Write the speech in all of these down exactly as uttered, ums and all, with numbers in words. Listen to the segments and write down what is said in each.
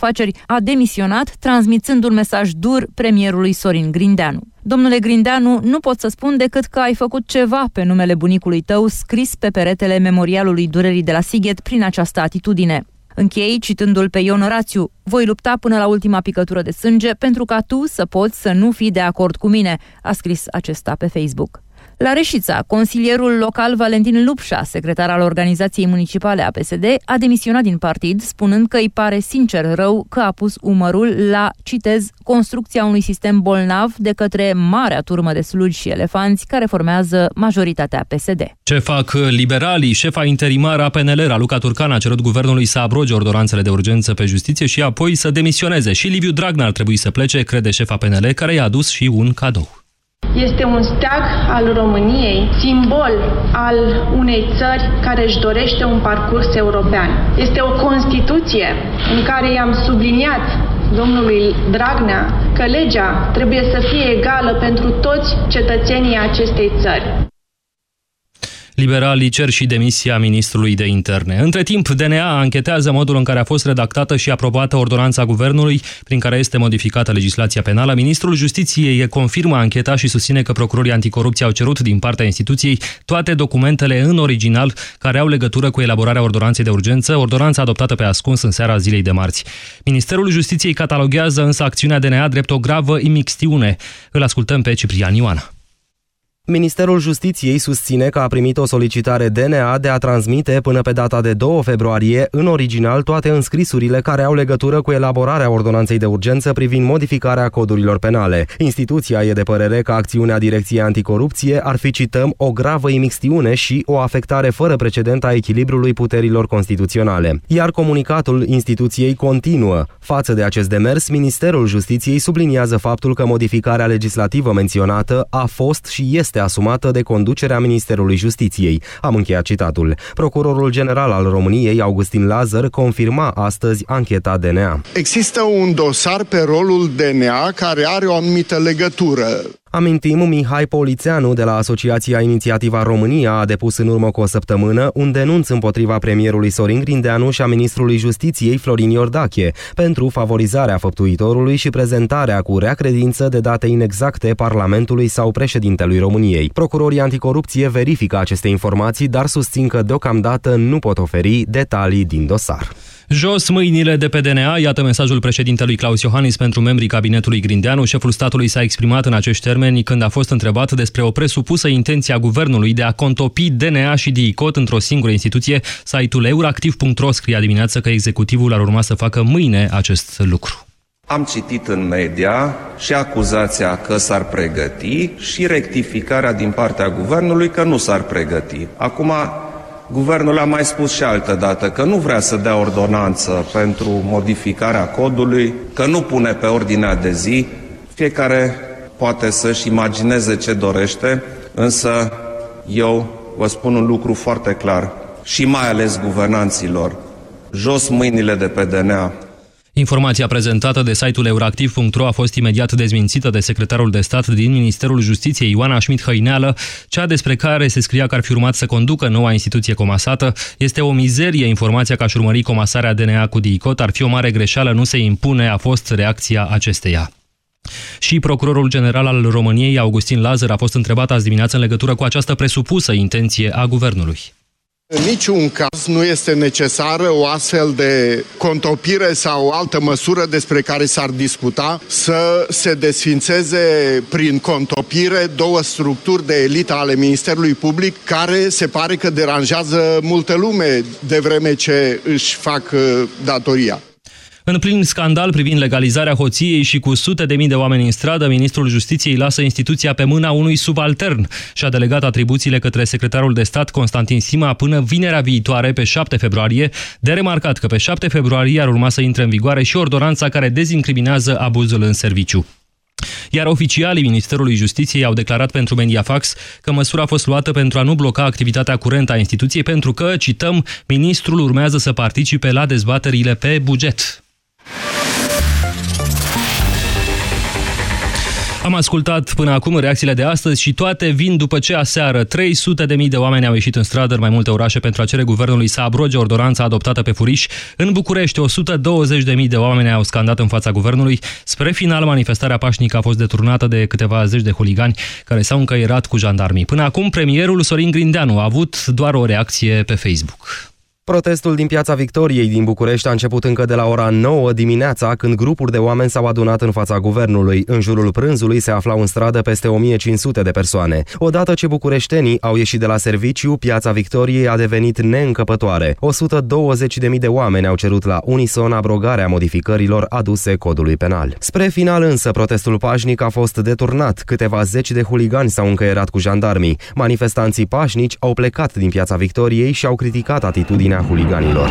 Afaceri a demisionat, transmițând un mesaj dur premierului Sorin Grindeanu. Domnule Grindeanu, nu pot să spun decât că ai făcut ceva pe numele bunicului tău scris pe peretele memorialului durerii de la Sighet prin această atitudine. Închei citându-l pe Ion Rațiu: voi lupta până la ultima picătură de sânge pentru ca tu să poți să nu fii de acord cu mine, a scris acesta pe Facebook. La Reșița, consilierul local Valentin Lupșa, secretar al organizației municipale a P S D, a demisionat din partid, spunând că îi pare sincer rău că a pus umărul la, citez, construcția unui sistem bolnav de către marea turmă de slugi și elefanți care formează majoritatea P S D. Ce fac liberalii? Șefa interimară a P N L, Raluca Turcan, a cerut guvernului să abroge ordonanțele de urgență pe justiție și apoi să demisioneze. Și Liviu Dragnea ar trebui să plece, crede șefa P N L, care i-a adus și un cadou. Este un steag al României, simbol al unei țări care își dorește un parcurs european. Este o Constituție în care i-am subliniat domnului Dragnea că legea trebuie să fie egală pentru toți cetățenii acestei țări. Liberalii cer și demisia ministrului de interne. Între timp, D N A anchetează modul în care a fost redactată și aprobată ordonanța guvernului prin care este modificată legislația penală. Ministrul Justiției confirmă ancheta și susține că procurorii anticorupție au cerut din partea instituției toate documentele în original care au legătură cu elaborarea ordonanței de urgență, ordonanța adoptată pe ascuns în seara zilei de marți. Ministerul Justiției cataloghează însă acțiunea D N A drept o gravă imixtiune. Îl ascultăm pe Ciprian Ioană. Ministerul Justiției susține că a primit o solicitare D N A de a transmite până pe data de doi februarie în original toate înscrisurile care au legătură cu elaborarea ordonanței de urgență privind modificarea codurilor penale. Instituția e de părere că acțiunea Direcției Anticorupție ar fi, cităm, o gravă imixtiune și o afectare fără precedent a echilibrului puterilor constituționale. Iar comunicatul instituției continuă. Față de acest demers, Ministerul Justiției subliniază faptul că modificarea legislativă menționată a fost și este asumată de conducerea Ministerului Justiției. Am încheiat citatul. Procurorul general al României, Augustin Lazăr, confirma astăzi ancheta D N A. Există un dosar pe rolul D N A care are o anumită legătură. Amintim, Mihai Polițeanu de la Asociația Inițiativa România a depus în urmă cu o săptămână un denunț împotriva premierului Sorin Grindeanu și a ministrului Justiției Florin Iordache pentru favorizarea făptuitorului și prezentarea cu rea credință de date inexacte Parlamentului sau președintelui României. Procurorii anticorupție verifică aceste informații, dar susțin că deocamdată nu pot oferi detalii din dosar. Jos mâinile de pe D N A, iată mesajul președintelui Claus Iohannis pentru membrii cabinetului Grindeanu. Șeful statului s-a exprimat în acești termeni când a fost întrebat despre o presupusă intenție a guvernului de a contopi D N A și DIICOT într-o singură instituție. Site-ul euractiv punct ro scria dimineață că executivul ar urma să facă mâine acest lucru. Am citit în media și acuzația că s-ar pregăti și rectificarea din partea guvernului că nu s-ar pregăti. Acum, guvernul a mai spus și altă dată că nu vrea să dea ordonanță pentru modificarea codului, că nu pune pe ordinea de zi. Fiecare poate să-și imagineze ce dorește, însă eu vă spun un lucru foarte clar și mai ales guvernanților: jos mâinile de pe D N A. Informația prezentată de site-ul euractiv punct ro a fost imediat dezmințită de secretarul de stat din Ministerul Justiției, Ioana Schmidt Hăineală. Cea despre care se scria că ar fi urmat să conducă noua instituție comasată: este o mizerie informația că aș urmări comasarea D N A cu DIICOT, ar fi o mare greșeală, nu se impune, a fost reacția acesteia. Și procurorul general al României, Augustin Lazăr, a fost întrebat azi dimineață în legătură cu această presupusă intenție a guvernului. În niciun caz nu este necesară o astfel de contopire sau o altă măsură despre care s-ar discuta să se desființeze prin contopire două structuri de elită ale Ministerului Public care se pare că deranjează multă lume de vreme ce își fac datoria. În plin scandal privind legalizarea hoției și cu sute de mii de oameni în stradă, ministrul Justiției lasă instituția pe mâna unui subaltern și a delegat atribuțiile către secretarul de stat Constantin Sima până vinerea viitoare, pe șapte februarie, de remarcat că pe șapte februarie ar urma să intre în vigoare și ordonanța care dezincriminează abuzul în serviciu. Iar oficialii Ministerului Justiției au declarat pentru Mediafax că măsura a fost luată pentru a nu bloca activitatea curentă a instituției pentru că, cităm, ministrul urmează să participe la dezbaterile pe buget. Am ascultat până acum reacțiile de astăzi și toate vin după ce aseară trei sute de mii de oameni au ieșit în stradă în mai multe orașe pentru a cere guvernului să abroge ordonanța adoptată pe furiș. În București, o sută douăzeci de mii de oameni au scandat în fața guvernului. Spre final, manifestarea pașnică a fost deturnată de câteva zeci de huligani care s-au încăierat cu jandarmii. Până acum, premierul Sorin Grindeanu a avut doar o reacție pe Facebook. Protestul din Piața Victoriei din București a început încă de la ora nouă dimineața, când grupuri de oameni s-au adunat în fața guvernului. În jurul prânzului se aflau în stradă peste o mie cinci sute de persoane. Odată ce bucureștenii au ieșit de la serviciu, Piața Victoriei a devenit neîncăpătoare. o sută douăzeci de mii de oameni au cerut la unison abrogarea modificărilor aduse codului penal. Spre final însă, protestul pașnic a fost deturnat. Câteva zeci de huligani s-au încăierat cu jandarmii. Manifestanții pașnici au plecat din Piața Victoriei și au criticat atitudinea huliganilor.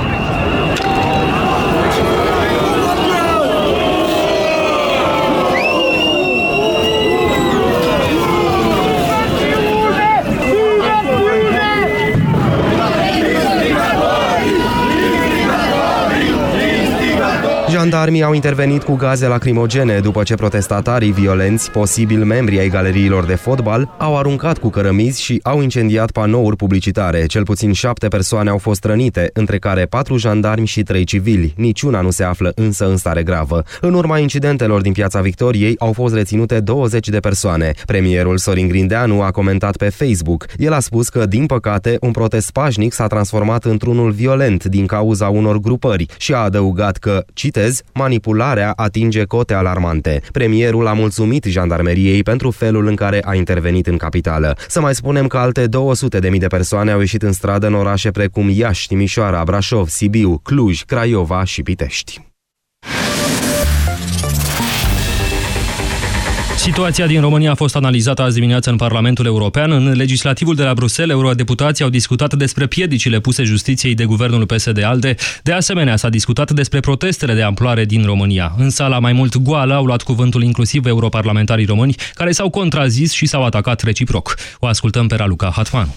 Jandarmii au intervenit cu gaze lacrimogene după ce protestatarii violenți, posibil membri ai galeriilor de fotbal, au aruncat cu cărămizi și au incendiat panouri publicitare. Cel puțin șapte persoane au fost rănite, între care patru jandarmi și trei civili. Niciuna nu se află însă în stare gravă. În urma incidentelor din Piața Victoriei au fost reținute douăzeci de persoane. Premierul Sorin Grindeanu a comentat pe Facebook. El a spus că, din păcate, un protest pașnic s-a transformat într-unul violent din cauza unor grupări și a adăugat că, citez, manipularea atinge cote alarmante. Premierul a mulțumit jandarmeriei pentru felul în care a intervenit în capitală. Să mai spunem că alte două sute de mii de persoane au ieșit în stradă în orașe precum Iași, Timișoara, Brașov, Sibiu, Cluj, Craiova și Pitești. Situația din România a fost analizată azi dimineață în Parlamentul European. În legislativul de la Bruxelles, eurodeputații au discutat despre piedicile puse justiției de guvernul P S D-ALDE. De asemenea, s-a discutat despre protestele de amploare din România. În sala mai mult goală au luat cuvântul inclusiv europarlamentarii români, care s-au contrazis și s-au atacat reciproc. O ascultăm pe Raluca Hatmanu.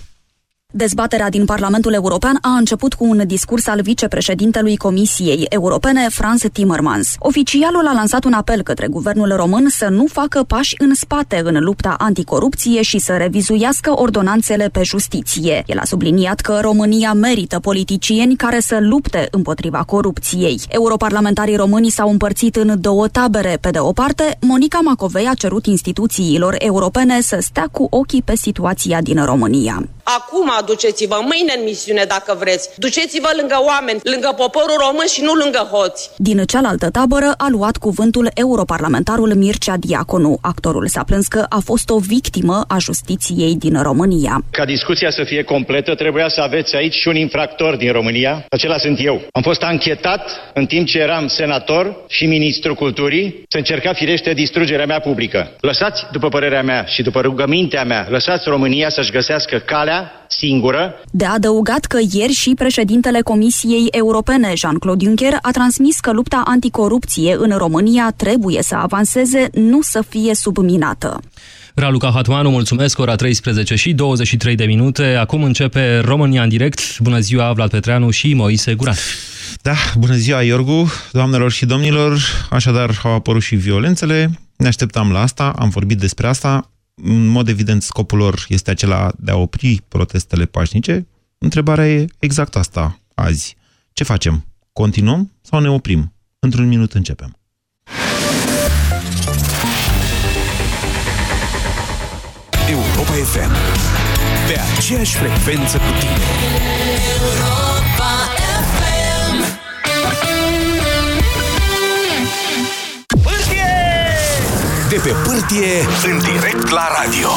Dezbaterea din Parlamentul European a început cu un discurs al vicepreședintelui Comisiei Europene, Frans Timmermans. Oficialul a lansat un apel către guvernul român să nu facă pași în spate în lupta anticorupție și să revizuiască ordonanțele pe justiție. El a subliniat că România merită politicieni care să lupte împotriva corupției. Europarlamentarii români s-au împărțit în două tabere. Pe de o parte, Monica Macovei a cerut instituțiilor europene să stea cu ochii pe situația din România. Acum duceți-vă mâine în misiune dacă vreți. Duceți-vă lângă oameni, lângă poporul român și nu lângă hoți. Din cealaltă tabără a luat cuvântul europarlamentarul Mircea Diaconu. Actorul s-a plâns că a fost o victimă a justiției din România. Ca discuția să fie completă, trebuia să aveți aici și un infractor din România. Acela sunt eu. Am fost anchetat în timp ce eram senator și ministru culturii. Se încerca firește distrugerea mea publică. Lăsați, după părerea mea și după rugămintea mea, lăsați România să-și găsească calea singură. De adăugat că ieri și președintele Comisiei Europene, Jean-Claude Juncker, a transmis că lupta anticorupție în România trebuie să avanseze, nu să fie subminată. Raluca Hatmanu, mulțumesc, ora treisprezece și douăzeci și trei de minute. Acum începe România în direct. Bună ziua, Vlad Petreanu și Moise Guran. Da, bună ziua, Iorgu, doamnelor și domnilor. Așadar, au apărut și violențele. Ne așteptam la asta, am vorbit despre asta. În mod evident, scopul lor este acela de a opri protestele pașnice. Întrebarea e exact asta azi. Ce facem? Continuăm sau ne oprim? Într-un minut începem. Europa F M. Pe aceeași frecvență cu tine. Europa F M. De pe pârtie, în direct la radio,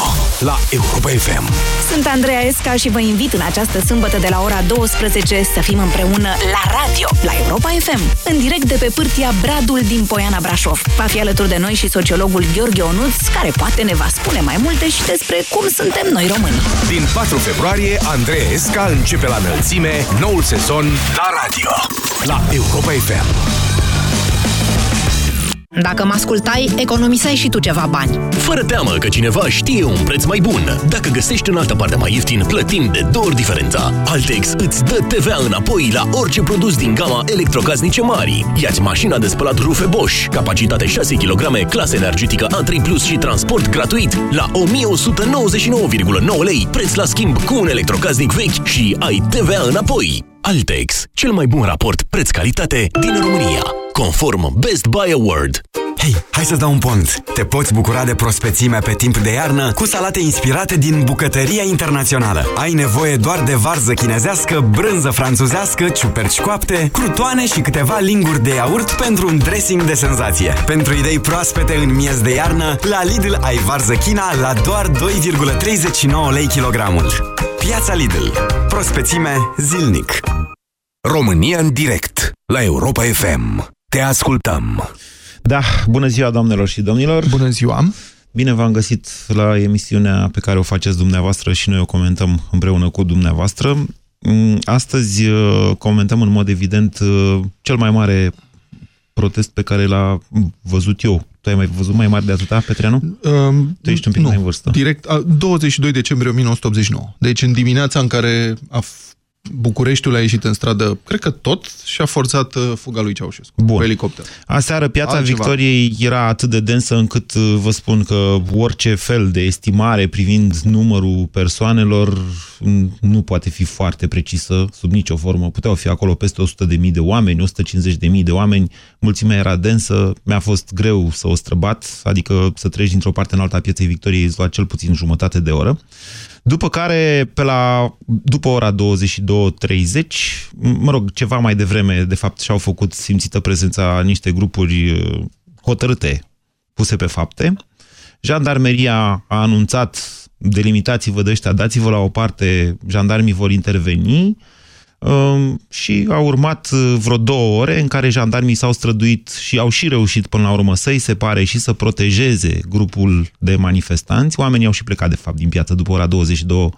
la Europa F M. Sunt Andreea Esca și vă invit în această sâmbătă de la ora douăsprezece să fim împreună la radio, la Europa F M, în direct de pe pârtia Bradul din Poiana Brașov. Va fi alături de noi și sociologul Gheorghe Onuț, care poate ne va spune mai multe și despre cum suntem noi români. Din patru februarie, Andreea Esca începe la înălțime noul sezon la radio, la Europa F M. Dacă mă ascultai, economiseai și tu ceva bani. Fără teamă că cineva știe un preț mai bun. Dacă găsești în altă parte mai ieftin, plătim de două ori diferența. Altex îți dă T V A înapoi la orice produs din gama electrocasnice mari. Ia-ți mașina de spălat rufe Bosch, capacitate șase kilograme, clasă energetică A trei plus și transport gratuit la o mie o sută nouăzeci și nouă virgulă nouă lei, preț la schimb cu un electrocasnic vechi și ai T V A înapoi. Altex, cel mai bun raport preț-calitate din România, conform Best Buy Award. Hei, hai să-ți dau un pont! Te poți bucura de prospețime pe timp de iarnă cu salate inspirate din Bucătăria Internațională. Ai nevoie doar de varză chinezească, brânză franțuzească, ciuperci coapte, crutoane și câteva linguri de iaurt pentru un dressing de senzație. Pentru idei proaspete în miez de iarnă, la Lidl ai varză China la doar doi virgulă treizeci și nouă lei kilogramul. Piața Lidl. Prospețime zilnic. România în direct la Europa F M. Te ascultăm! Da, bună ziua, doamnelor și domnilor! Bună ziua! Bine v-am găsit la emisiunea pe care o faceți dumneavoastră și noi o comentăm împreună cu dumneavoastră. Astăzi comentăm în mod evident cel mai mare protest pe care l-a văzut eu. Tu ai mai văzut mai mari de atâta, Petreanu? Um, tu ești un pic nu, mai în vârstă. Direct, douăzeci și doi decembrie o mie nouă sute optzeci și nouă. Deci în dimineața în care a Bucureștiul a ieșit în stradă, cred că tot, și a forțat fuga lui Ceaușescu. Bun. Cu elicopter. Aseară piața Altceva. Victoriei era atât de densă încât vă spun că orice fel de estimare privind numărul persoanelor nu poate fi foarte precisă, sub nicio formă. Puteau fi acolo peste o sută de mii de oameni, o sută cincizeci de mii de oameni. Mulțimea era densă, mi-a fost greu să o străbat, adică să treci dintr-o parte în alta a pieței Victoriei îți lua cel puțin jumătate de oră. După care, pe la, după ora douăzeci și două treizeci, mă rog, ceva mai devreme, de fapt, și-au făcut simțită prezența niște grupuri hotărâte, puse pe fapte. Jandarmeria a anunțat, delimitați-vă de ăștia, dați-vă la o parte, jandarmii vor interveni, și a urmat vreo două ore în care jandarmii s-au străduit și au și reușit până la urmă să-i separe și să protejeze grupul de manifestanți. Oamenii au și plecat, de fapt, din piață. După ora douăzeci și două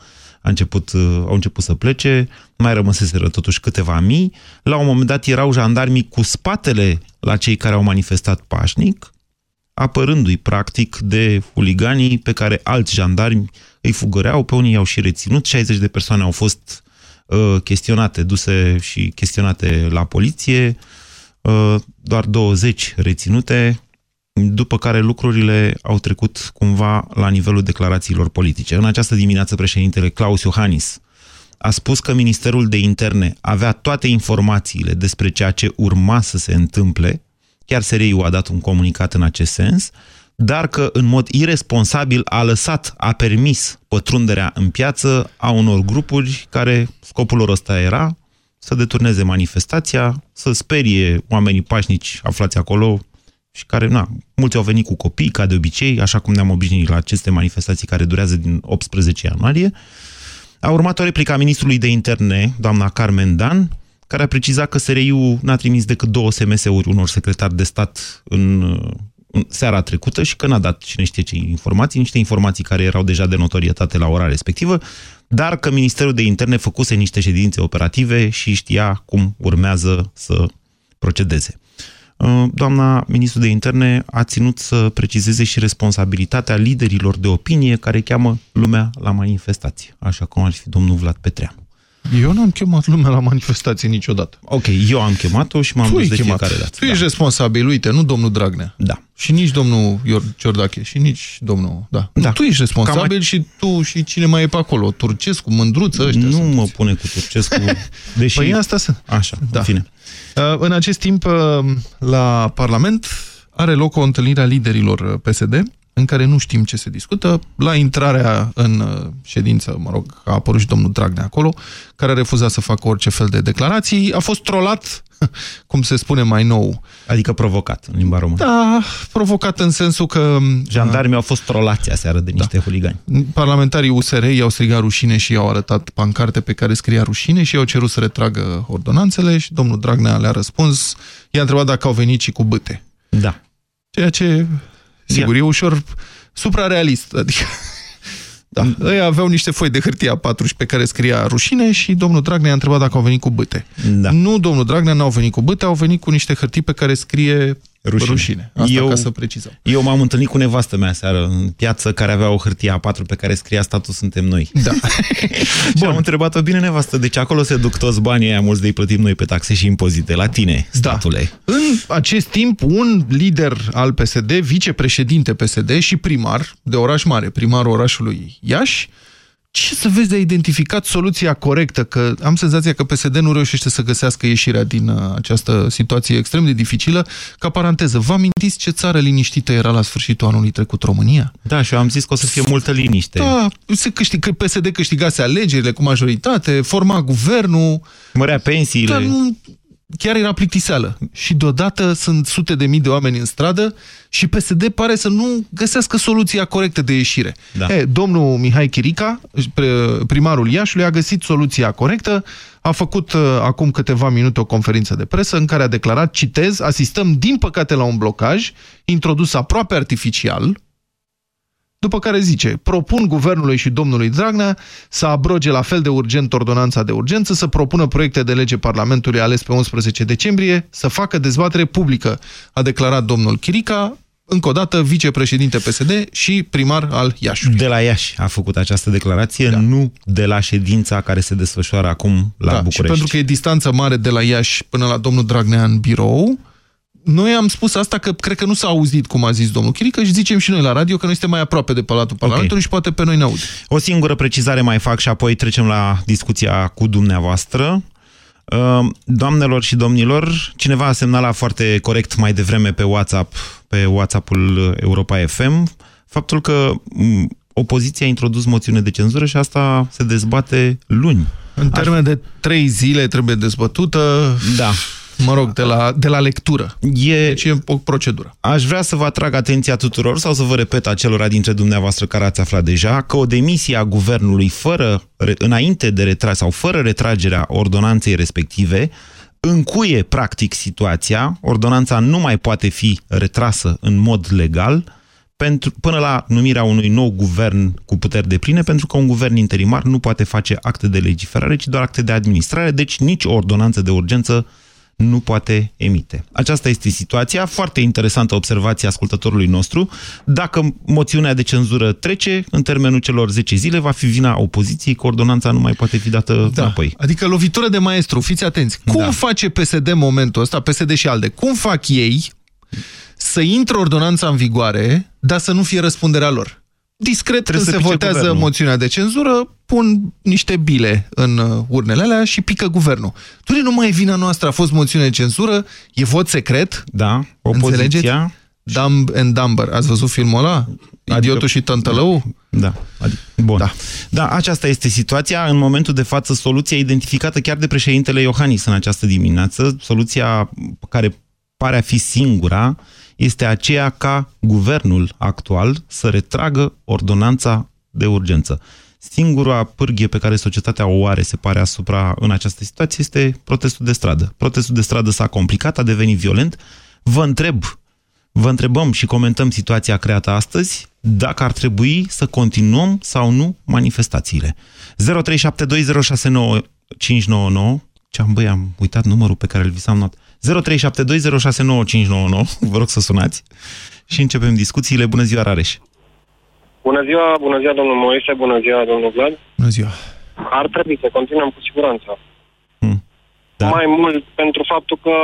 a început, au început să plece, mai rămăseseră totuși câteva mii. La un moment dat erau jandarmii cu spatele la cei care au manifestat pașnic, apărându-i practic de huliganii pe care alți jandarmi îi fugăreau, pe unii i-au și reținut. șaizeci de persoane au fost chestionate, duse și chestionate la poliție, doar douăzeci reținute, după care lucrurile au trecut cumva la nivelul declarațiilor politice. În această dimineață, președintele Claus Iohannis a spus că Ministerul de Interne avea toate informațiile despre ceea ce urma să se întâmple, chiar S R I-ul a dat un comunicat în acest sens, dar că în mod iresponsabil a lăsat, a permis pătrunderea în piață a unor grupuri care scopul lor ăsta era să deturneze manifestația, să sperie oamenii pașnici aflați acolo și care, na, mulți au venit cu copii, ca de obicei, așa cum ne-am obișnuit la aceste manifestații care durează din optsprezece ianuarie. A urmat o replică a ministrului de interne, doamna Carmen Dan, care a precizat că S R I-ul n-a trimis decât două S M S-uri unor secretari de stat în seara trecută și că n-a dat cine știe ce informații, niște informații care erau deja de notorietate la ora respectivă, dar că Ministerul de Interne făcuse niște ședințe operative și știa cum urmează să procedeze. Doamna ministru de Interne a ținut să precizeze și responsabilitatea liderilor de opinie care cheamă lumea la manifestație, așa cum ar fi domnul Vlad Petreanu. Eu n-am chemat lumea la manifestație niciodată. Ok, eu am chemat-o și m-am dus de fiecare dată. Tu ești responsabil, uite, nu domnul Dragnea. Da. Și nici domnul Ciordache, și nici domnul... Da. da. Tu ești responsabil. Cam... și tu și cine mai e pe acolo. Turcescu, Mândruță, ăștia. Nu mă pune cu Turcescu, deși... Păi asta sunt. Așa, da. În fine. În acest timp, la Parlament are loc o întâlnire a liderilor P S D, în care nu știm ce se discută. La intrarea în ședință, mă rog, a apărut și domnul Dragnea acolo, care a refuzat să facă orice fel de declarații. A fost trolat, cum se spune mai nou. Adică provocat, în limba română. Da, provocat în sensul că... jandarmii au fost trolați aseară de niște da. huligani. Parlamentarii U S R i-au strigat rușine și i-au arătat pancarte pe care scria rușine și i-au cerut să retragă ordonanțele și domnul Dragnea le-a răspuns. I-a întrebat dacă au venit și cu bâte. Da. Ceea ce... sigur, e ușor suprarealist, adică da. Ei aveau niște foi de hârtie A patru pe care scria rușine și domnul Dragnea a întrebat dacă au venit cu bâte. Da. Nu, domnul Dragnea n-au venit cu bâte, au venit cu niște hârtii pe care scrie Rușine. Rușine. Asta eu, ca să precizăm. Eu m-am întâlnit cu nevastă mea seară în piață, care avea o hârtie A patru pe care scria "Statul suntem noi". Da. Bun. Am întrebat-o: bine, nevastă, deci acolo se duc toți banii aia, mulți de-i plătim noi pe taxe și impozite. La tine, statule. Da. În acest timp, un lider al P S D, vicepreședinte P S D și primar de oraș mare, primarul orașului Iași, ce să vezi, de a identificat soluția corectă, că am senzația că P S D nu reușește să găsească ieșirea din această situație extrem de dificilă. Ca paranteză, vă amintiți ce țară liniștită era la sfârșitul anului trecut România? Da, și eu am zis că o să fie multă liniște. Da, se câștig, P S D câștigase alegerile cu majoritate, forma guvernul, mărea pensiile. Dar nu, chiar era plictiseală. Și deodată sunt sute de mii de oameni în stradă și P S D pare să nu găsească soluția corectă de ieșire. Da. E, domnul Mihai Chirica, primarul Iașului, a găsit soluția corectă. A făcut uh, acum câteva minute o conferință de presă în care a declarat, citez: "Asistăm, din păcate, la un blocaj introdus aproape artificial", după care zice: "Propun guvernului și domnului Dragnea să abroge la fel de urgent ordonanța de urgență, să propună proiecte de lege Parlamentului ales pe unsprezece decembrie, să facă dezbatere publică", a declarat domnul Chirica, încă o dată vicepreședinte P S D și primar al Iașului. De la Iași a făcut această declarație, da. Nu de la ședința care se desfășoară acum la da, București. Și pentru că e distanță mare de la Iași până la domnul Dragnea în birou, noi am spus asta, că cred că nu s-a auzit cum a zis domnul Chirica, și zicem și noi la radio că noi suntem mai aproape de Palatul Parlamentului, okay. Și poate pe noi ne aude. O singură precizare mai fac și apoi trecem la discuția cu dumneavoastră. Doamnelor și domnilor, cineva a semnalat foarte corect mai devreme pe WhatsApp, pe WhatsApp-ul Europa F M, faptul că opoziția a introdus moțiune de cenzură și asta se dezbate luni. În termen de trei zile trebuie dezbătută. Da. Mă rog, de la, de la lectură. E, deci e o procedură. Aș vrea să vă atrag atenția tuturor, sau să vă repet acelora dintre dumneavoastră care ați aflat deja, că o demisie a guvernului fără, înainte de retrag, sau fără retragerea ordonanței respective, încuie practic situația. Ordonanța nu mai poate fi retrasă în mod legal pentru, până la numirea unui nou guvern cu puteri depline, pentru că un guvern interimar nu poate face acte de legiferare, ci doar acte de administrare, deci nici o ordonanță de urgență nu poate emite. Aceasta este situația. Foarte interesantă observația ascultătorului nostru. Dacă moțiunea de cenzură trece, în termenul celor zece zile, va fi vina opoziției, că ordonanța nu mai poate fi dată da. înapoi. Adică lovitură de maestru, fiți atenți. Cum da. face P S D în momentul ăsta, P S D și ALDE, cum fac ei să intre ordonanța în vigoare, dar să nu fie răspunderea lor? Discret, trebuie când să se votează guvernul. Moțiunea de cenzură, pun niște bile în urnele alea și pică guvernul. Doamne, nu mai e vina noastră, a fost moțiune de cenzură, e vot secret. Da, opoziția. Dumb and Dumber. Ați văzut filmul ăla? Adică... Idiotul și tântălău? Da. Adică... Bun. Da. Da, aceasta este situația. În momentul de față, soluția identificată chiar de președintele Iohannis în această dimineață, soluția care pare a fi singura, este aceea ca guvernul actual să retragă ordonanța de urgență. Singura pârghie pe care societatea o are, se pare, asupra în această situație, este protestul de stradă. Protestul de stradă s-a complicat, a devenit violent. Vă întreb, vă întrebăm și comentăm situația creată astăzi, dacă ar trebui să continuăm sau nu manifestațiile. zero trei șapte doi zero șase nouă cinci nouă nouă. Ce-am, băi, am uitat numărul pe care îl visam noapte. zero trei șapte doi zero șase nouă cinci nouă nouă, vă rog să sunați și începem discuțiile. Bună ziua, Rareș! Bună ziua, bună ziua, domnul Moise, bună ziua, domnul Vlad! Bună ziua! Ar trebui să continuăm cu siguranță. Hmm. Da. Mai mult pentru faptul că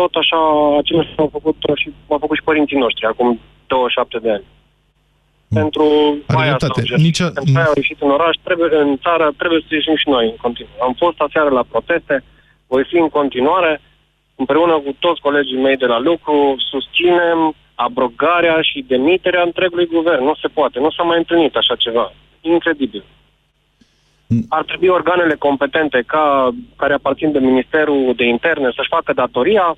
tot așa, același s-au făcut și m-au făcut și părinții noștri, acum douăzeci și șapte de ani. Hmm. Pentru aia s-au Nici... ieșit în oraș, trebuie, în țară, trebuie să ieșim și noi în continuu. Am fost aseară la proteste, voi fi în continuare... Împreună cu toți colegii mei de la lucru, susținem abrogarea și demiterea întregului guvern. Nu se poate, nu s-a mai întâlnit așa ceva. Incredibil. Ar trebui organele competente ca, care aparțin de Ministerul de Interne să-și facă datoria.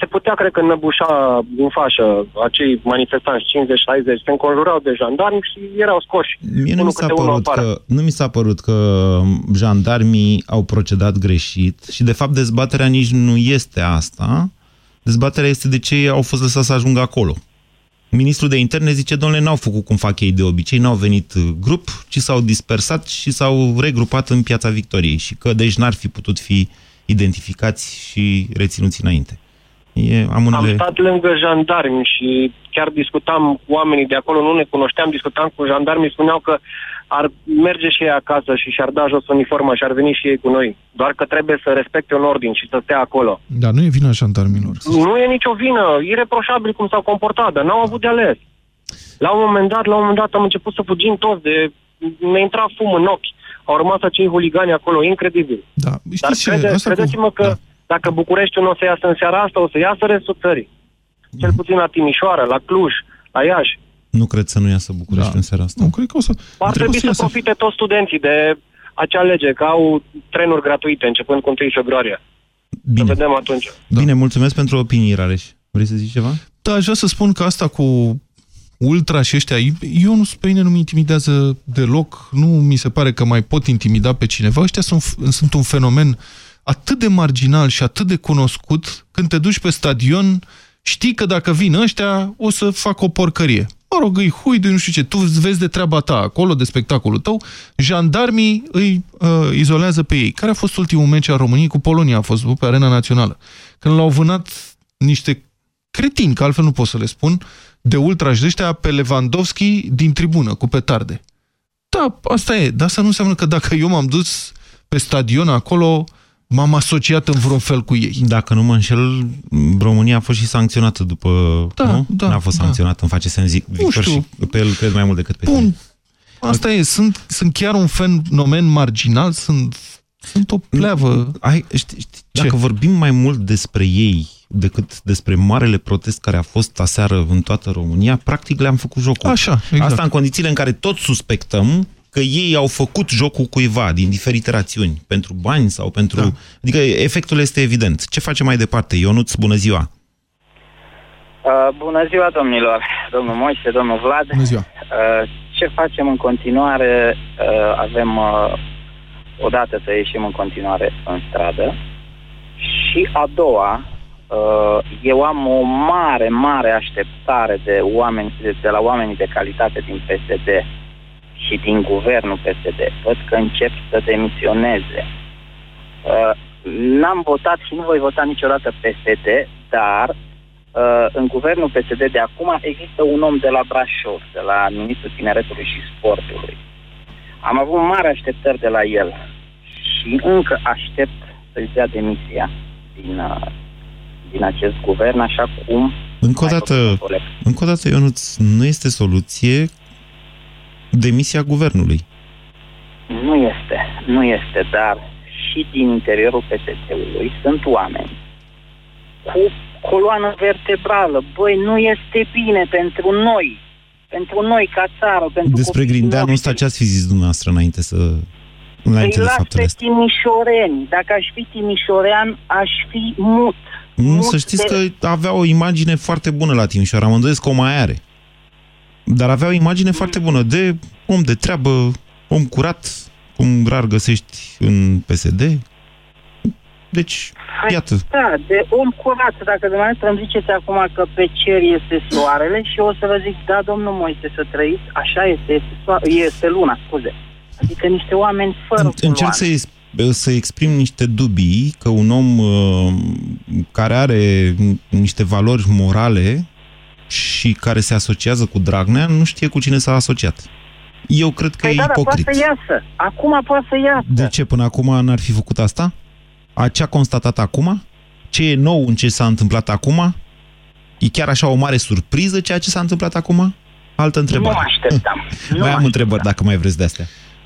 Se putea, cred că, năbușa din fașă acei manifestanți, cincizeci șaizeci, se înconjurau de jandarmi și erau scoși. Mie nu mi s-a părut că, nu mi s-a părut că jandarmii au procedat greșit și, de fapt, dezbaterea nici nu este asta. Dezbaterea este de ce au fost lăsați să ajungă acolo. Ministrul de Interne zice: domnule, n-au făcut cum fac ei de obicei, n-au venit grup, ci s-au dispersat și s-au regrupat în Piața Victoriei și că, deci, n-ar fi putut fi identificați și reținuți înainte. E, am, am stat lângă jandarmi și chiar discutam cu oamenii de acolo, nu ne cunoșteam, discutam cu jandarmi, spuneau că ar merge și ei acasă și și-ar da jos uniforma și ar veni și ei cu noi. Doar că trebuie să respecte un ordin și să stea acolo. Dar nu e vina jandarmilor. Nu e nicio vină, ireproșabil cum s-au comportat, dar n-au avut de ales. La un moment dat, la un moment dat am început să fugim toți de... ne intra fum în ochi. Au rămas acei huligani acolo, incredibil. Da. Dar crede, ce, credeți-mă că... Da. Dacă Bucureștiul nu o să iasă în seara asta, o să iasă restul țării. Cel puțin la Timișoara, la Cluj, la Iași. Nu cred să nu iasă Bucureștiul da. în seara asta. Nu, cred că o să... Ar trebui să, să profite toți studenții de acea lege, că au trenuri gratuite, începând cu întâi februarie. Bine. Să vedem atunci. Da. Bine, mulțumesc pentru opinii, Rareș. Vrei să zici ceva? Da, aș vrea să spun că asta cu ultra și ăștia, eu nu, pe mine nu mi intimidează deloc, nu mi se pare că mai pot intimida pe cineva. Ăștia sunt, sunt un fenomen atât de marginal și atât de cunoscut, când te duci pe stadion, știi că dacă vin ăștia, o să fac o porcărie. Mă rog, îi hui de nu știu ce, tu vezi de treaba ta acolo, de spectacolul tău, jandarmii îi uh, izolează pe ei. Care a fost ultimul meci al României cu Polonia? A fost pe Arena Națională. Când l-au vânat niște cretini, că altfel nu pot să le spun, de ultrași de ăștia pe Lewandowski din tribună, cu petarde. Da, asta e, dar asta nu înseamnă că dacă eu m-am dus pe stadion acolo... m-am asociat în vreun fel cu ei. Dacă nu mă înșel, România a fost și sancționată după... Da, nu? da. N-a fost sancționată, da. Îmi face sens, zic, Victor, și pe el cred mai mult decât pe Bun. tine. Asta e, sunt, sunt chiar un fenomen marginal, sunt, sunt o pleavă. Ai, știi, știi, dacă vorbim mai mult despre ei decât despre marele protest care a fost aseară în toată România, practic le-am făcut jocul. Așa, exact. Asta în condițiile în care toți suspectăm că ei au făcut jocul cuiva din diferite rațiuni, pentru bani sau pentru... Da. Adică efectul este evident. Ce face mai departe? Ionuț, bună ziua! Uh, bună ziua, domnilor! Domnul Moise, domnul Vlad! Bună ziua! Uh, ce facem în continuare? Uh, avem uh, odată să ieșim în continuare în stradă și a doua, uh, eu am o mare, mare așteptare de, oameni, de, de la oamenii de calitate din P S D și din guvernul P S D. Văd că încep să demisioneze. Uh, n-am votat și nu voi vota niciodată P S D, dar uh, în guvernul P S D de acum există un om de la Brașov, de la Ministrul Tineretului și Sportului. Am avut mari așteptări de la el și încă aștept să-și dea demisia din, uh, din acest guvern, așa cum... Încă o dată, încă o dată, Ionuț, nu este soluție demisia guvernului. Nu este, nu este, dar și din interiorul P S D-ului sunt oameni cu coloană vertebrală. Băi, nu este bine pentru noi, pentru noi ca țară, pentru... Despre Grindeanu ăsta ce ați fi zis dumneavoastră înainte să... Înainte îi las pe timișoreni. Dacă aș fi timișorean, aș fi mut. Nu, mut să știți de... că avea o imagine foarte bună la Timișoara, mă îndoiesc că o mai are. Dar avea o imagine foarte bună de om de treabă, om curat, cum rar găsești în P S D. Deci, hai, iată. Da, de om curat. Dacă dumneavoastră îmi ziceți acum că pe cer este soarele și o să vă zic, da, domnul Moise, să trăiți, așa este, este, soare, este luna, scuze. Adică niște oameni fără culoare. Încerc să-i să exprim niște dubii că un om uh, care are niște valori morale și care se asociază cu Dragnea, nu știe cu cine s-a asociat. Eu cred că păi e da, ipocrit. Poate să iasă. Acum poate să iasă. De ce până acum n-ar fi făcut asta? A ce a constatat acum? Ce e nou în ce s-a întâmplat acum? E chiar așa o mare surpriză ceea ce s-a întâmplat acum? Altă întrebare. Nu așteptam. Nu mai am întrebări dacă mai vreți de astea.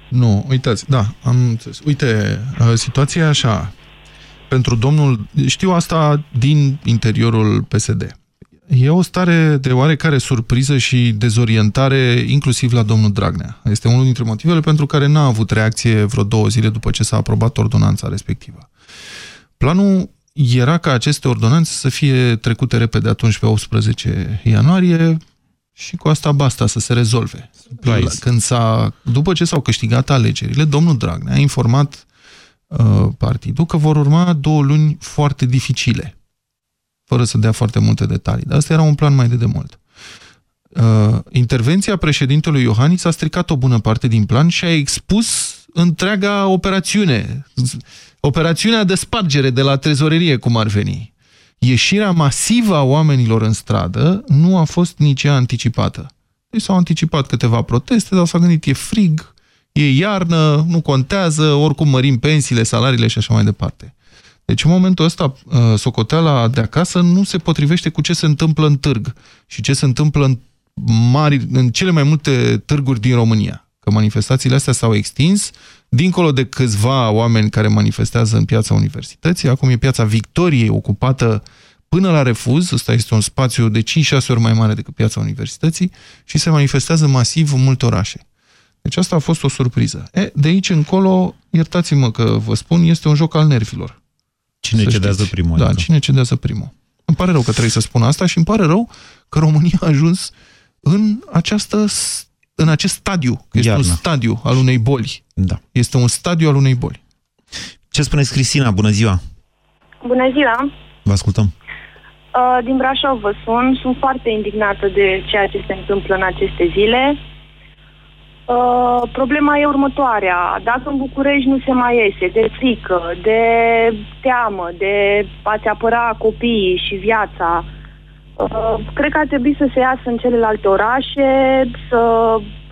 Nu, uitați, da, am... Uite, situația e așa. Pentru domnul... Știu asta din interiorul P S D. E o stare de oarecare surpriză și dezorientare, inclusiv la domnul Dragnea. Este unul dintre motivele pentru care n-a avut reacție vreo două zile după ce s-a aprobat ordonanța respectivă. Planul era ca aceste ordonanțe să fie trecute repede atunci pe optsprezece ianuarie și cu asta basta, să se rezolve. Când s-a, după ce s-au câștigat alegerile, domnul Dragnea a informat uh, partidul că vor urma două luni foarte dificile, fără să dea foarte multe detalii. Dar asta era un plan mai de demult. Uh, intervenția președintelui Iohannis a stricat o bună parte din plan și a expus întreaga operațiune. Operațiunea de spargere de la trezorerie, cum ar veni. ieșirea masivă a oamenilor în stradă nu a fost nici ea anticipată. Deci s-au anticipat câteva proteste, dar s-au gândit, e frig, e iarnă, nu contează, oricum mărim pensiile, salariile și așa mai departe. Deci în momentul ăsta, socoteala de acasă nu se potrivește cu ce se întâmplă în târg și ce se întâmplă în, mari, în cele mai multe târguri din România. Că manifestațiile astea s-au extins, dincolo de câțiva oameni care manifestează în Piața Universității, acum e Piața Victoriei, ocupată până la refuz, ăsta este un spațiu de cinci șase ori mai mare decât Piața Universității și se manifestează masiv în multe orașe. Deci asta a fost o surpriză. E, de aici încolo, iertați-mă că vă spun, este un joc al nervilor. Cine cedează primul. Da, adică. cine cedează primul. Îmi pare rău că trebuie să spun asta și îmi pare rău că România a ajuns în, această, în acest stadiu. Este Iarna. un stadiu al unei boli. Da. Este un stadiu al unei boli. Ce spuneți, Cristina? Bună ziua! Bună ziua! Vă ascultăm. Uh, din Brașov vă sun. Sunt foarte indignată de ceea ce se întâmplă în aceste zile. Uh, problema e următoarea. Dacă în București nu se mai iese de frică, de teamă, de a-ți apăra copiii și viața, uh, cred că ar trebui să se iasă în celelalte orașe, să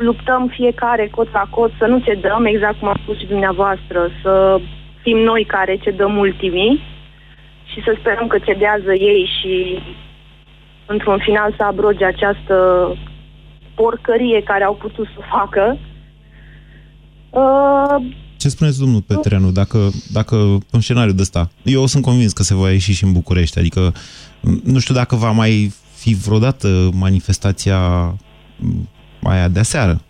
luptăm fiecare cot la cot, să nu cedăm, exact cum a spus și dumneavoastră, să fim noi care cedăm ultimii și să sperăm că cedează ei și într-un final să abroge această porcărie care au putut să facă. Uh, Ce spuneți, domnul Petreanu, dacă, dacă în scenariul de ăsta? Eu sunt convins că se va ieși și în București, adică nu știu dacă va mai fi vreodată manifestația aia de aseară.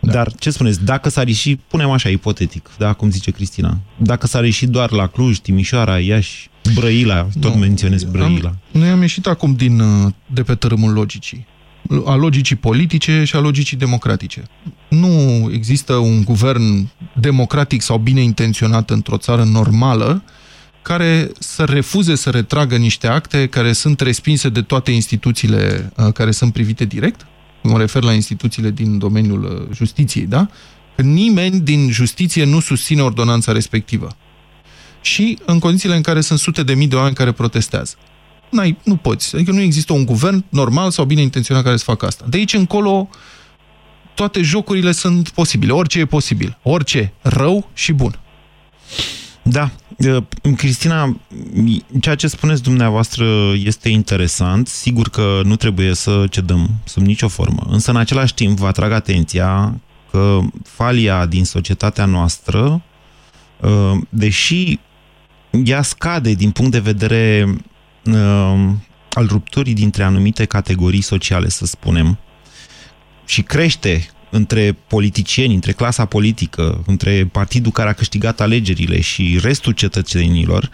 Da. Dar ce spuneți, dacă s-ar ieși, punem așa, ipotetic, da, cum zice Cristina, dacă s-ar ieși doar la Cluj, Timișoara, Iași, Brăila, tot nu, menționez Brăila. Am, noi am ieșit acum din, de pe tărâmul logicii. A logicii politice și a logicii democratice. Nu există un guvern democratic sau bine intenționat într-o țară normală care să refuze să retragă niște acte care sunt respinse de toate instituțiile care sunt privite direct. Mă refer la instituțiile din domeniul justiției, da? Că nimeni din justiție nu susține ordonanța respectivă. Și în condițiile în care sunt sute de mii de oameni care protestează. N-ai, nu poți. Adică nu există un guvern normal sau bine intenționat care să facă asta. De aici încolo, toate jocurile sunt posibile. Orice e posibil. Orice. Rău și bun. Da. Cristina, ceea ce spuneți dumneavoastră este interesant. Sigur că nu trebuie să cedăm sub nicio formă. Însă, în același timp, vă atrag atenția că falia din societatea noastră, deși ea scade din punct de vedere al rupturii dintre anumite categorii sociale, să spunem, și crește între politicieni, între clasa politică, între partidul care a câștigat alegerile și restul cetățenilor,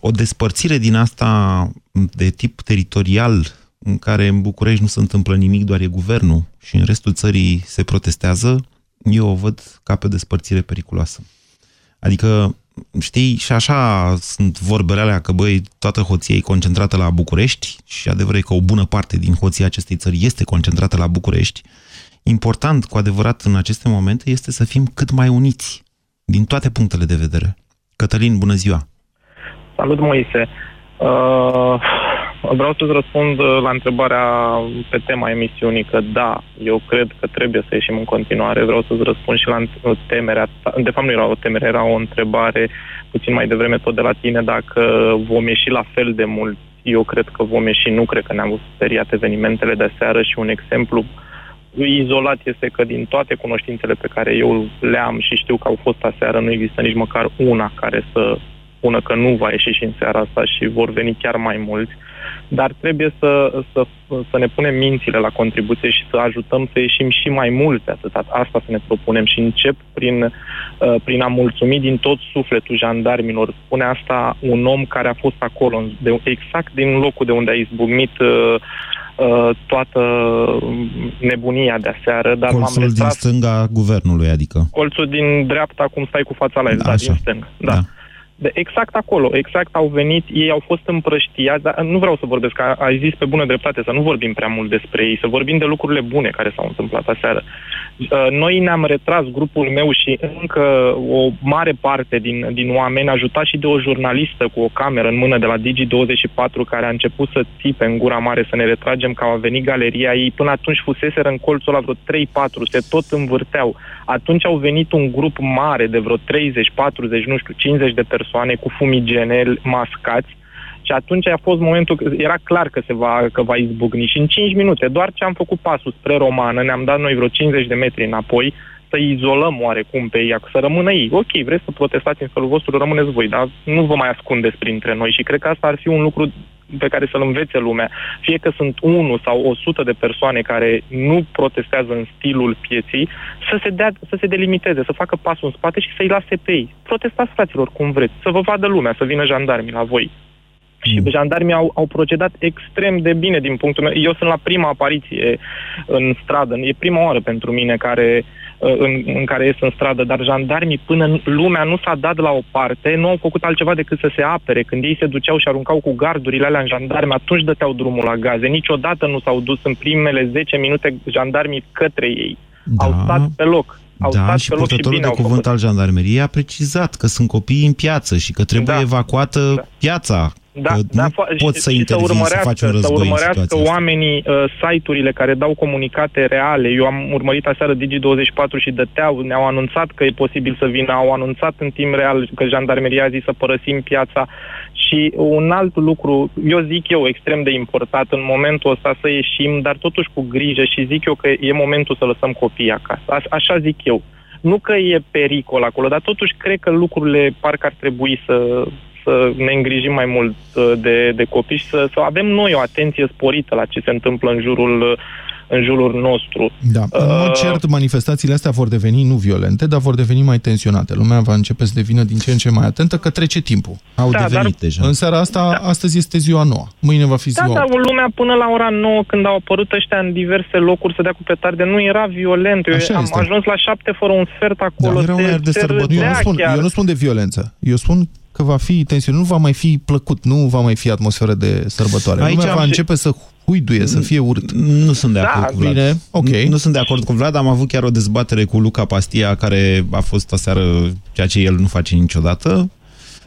o despărțire din asta de tip teritorial, în care în București nu se întâmplă nimic, doar e guvernul, și în restul țării se protestează, eu o văd ca pe o despărțire periculoasă. Adică, știi, și așa sunt vorbele alea că, băi, toată hoția e concentrată la București și adevărul e că o bună parte din hoția acestei țări este concentrată la București. Important, cu adevărat, în aceste momente este să fim cât mai uniți din toate punctele de vedere. Cătălin, bună ziua! Salut, Moise! Uh, vreau să-ți răspund la întrebarea pe tema emisiunii, că da, eu cred că trebuie să ieșim în continuare. Vreau să-ți răspund și la temerea ta. De fapt, nu era o temere, era o întrebare puțin mai devreme tot de la tine, dacă vom ieși la fel de mult. Eu cred că vom ieși, nu cred că ne-am speriat evenimentele de seară și un exemplu izolat este că din toate cunoștințele pe care eu le am și știu că au fost aseară, nu există nici măcar una care să pună că nu va ieși și în seara asta și vor veni chiar mai mulți, dar trebuie să, să, să ne punem mințile la contribuție și să ajutăm să ieșim și mai mulți atât. Asta să ne propunem și încep prin, prin a mulțumi din tot sufletul jandarmilor. Spune asta un om care a fost acolo, exact din locul de unde a izbucnit toată nebunia de aseară, dar colțul m-am din stânga guvernului, adică colțul din dreapta, cum stai cu fața la el, da, din stânga. Da. Da. De exact acolo, exact au venit, ei au fost împrăștiați, dar nu vreau să vorbesc, a, a zis pe bună dreptate să nu vorbim prea mult despre ei, să vorbim de lucrurile bune care s-au întâmplat aseară. Noi ne-am retras, grupul meu și încă o mare parte din, din oameni, ajutat și de o jurnalistă cu o cameră în mână de la Digi douăzeci și patru, care a început să țipe în gura mare să ne retragem, că a venit galeria ei, până atunci fuseseră în colțul ăla vreo trei patru, se tot învârteau. Atunci au venit un grup mare de vreo treizeci, patruzeci, nu știu, cincizeci de persoane, cu fumigene, mascați, și atunci a fost momentul, că era clar că, se va, că va izbucni și în cinci minute, doar ce am făcut pasul spre Romană, ne-am dat noi vreo cincizeci de metri înapoi, să izolăm oarecum pe ei, să rămână ei. Ok, vreți să protestați în felul vostru, rămâneți voi, dar nu vă mai ascundeți printre noi și cred că asta ar fi un lucru pe care să-l învețe lumea. Fie că sunt unu sau o sută de persoane care nu protestează în stilul pieții, să se, dea, să se delimiteze, să facă pasul în spate și să-i lase pe ei. Protestați, fraților, cum vreți, să vă vadă lumea, să vină jandarmii la voi. Și jandarmii au, au procedat extrem de bine din punctul meu. Eu sunt la prima apariție în stradă, e prima oară pentru mine care... În, în care ies în stradă, dar jandarmii, până lumea nu s-a dat la o parte, nu au făcut altceva decât să se apere. Când ei se duceau și aruncau cu gardurile alea în jandarmi, atunci dăteau drumul la gaze. Niciodată nu s-au dus în primele zece minute jandarmii către ei. Da, au stat pe loc. Au da, stat și pe purtătorul loc și bine de cuvânt al jandarmeriei a precizat că sunt copii în piață și că trebuie da, evacuată da. piața. Da, da, poți să intervii, să, să faci un război. Să urmărească oamenii uh, site-urile care dau comunicate reale. Eu am urmărit aseară Digi douăzeci și patru și dăteau, ne-au anunțat că e posibil să vină, au anunțat în timp real că jandarmeria a zis să părăsim piața. Și un alt lucru, eu zic eu, extrem de important în momentul ăsta să ieșim, dar totuși cu grijă, și zic eu că e momentul să lăsăm copiii acasă. A, așa zic eu. Nu că e pericol acolo, dar totuși cred că lucrurile parcă ar trebui să... să ne îngrijim mai mult de, de copii și să, să avem noi o atenție sporită la ce se întâmplă în jurul, în jurul nostru. Da. În mod cert, manifestațiile astea vor deveni nu violente, dar vor deveni mai tensionate. Lumea va începe să devină din ce în ce mai atentă, că trece timpul. Au da, devenit dar... deja. În seara asta, da. astăzi este ziua nouă. Mâine va fi ziua Da, dar lumea până la ora nouă, când au apărut ăștia în diverse locuri să dea cu petarde, nu era violent. Eu Așa am este. ajuns la șapte fără un sfert acolo. Da, de, de sărbători. Eu, nu spun, eu nu spun de violență. Eu spun că va fi tensiune, nu va mai fi plăcut, nu va mai fi atmosferă de sărbătoare. Aici Lumea va și... începe să huiduie, să fie urât. Nu sunt de acord da, cu Vlad. Bine, okay. nu, nu sunt de acord cu Vlad, am avut chiar o dezbatere cu Luca Pastia, care a fost aseară ceea ce el nu face niciodată,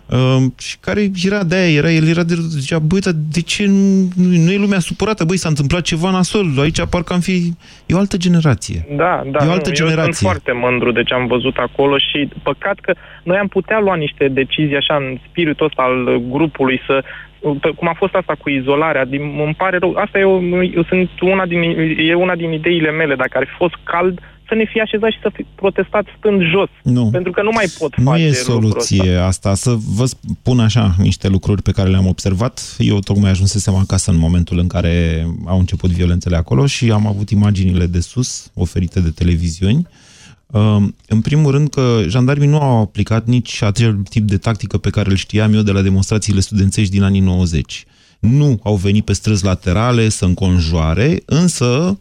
uh, și care era de aia, era, el era de zicea, băi, dar de ce nu, nu e lumea supărată? Băi, s-a întâmplat ceva nasol, aici parcă am fi... E o altă generație. Da, da, o altă nu, generație. Eu sunt foarte mândru de ce am văzut acolo și păcat că noi am putea lua niște decizii așa în spiritul ăsta al grupului, să... cum a fost asta cu izolarea, din, îmi pare rău, asta eu, eu sunt una din, e una din ideile mele, dacă ar fi fost cald, să ne fi așezat și să fi protestat stând jos, nu. pentru că nu mai pot face. Nu e soluție asta. asta, să vă spun așa niște lucruri pe care le-am observat. Eu tocmai ajunsesem acasă în momentul în care au început violențele acolo și am avut imaginile de sus, oferite de televiziuni. În primul rând că jandarmii nu au aplicat nici acel tip de tactică pe care îl știam eu de la demonstrațiile studențești din anii nouăzeci. Nu au venit pe străzi laterale să înconjoare, însă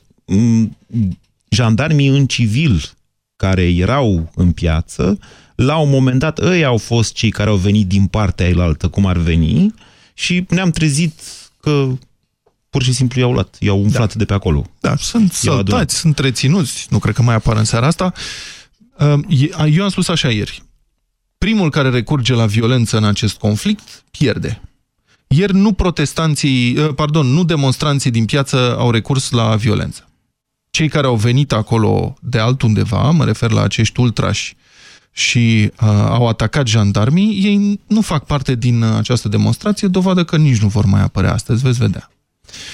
jandarmii în civil care erau în piață, la un moment dat ei au fost cei care au venit din partea ailaltă, cum ar veni, și ne-am trezit că pur și simplu i-au luat, i-au umflat da. de pe acolo. Da, sunt săltați, sunt reținuți, nu cred că mai apar în seara asta. Eu am spus așa ieri, primul care recurge la violență în acest conflict pierde. Ieri nu protestanții, pardon, nu demonstranții din piață au recurs la violență. Cei care au venit acolo de altundeva, mă refer la acești ultrași, și uh, au atacat jandarmii, ei nu fac parte din această demonstrație, dovadă că nici nu vor mai apărea astăzi, veți vedea.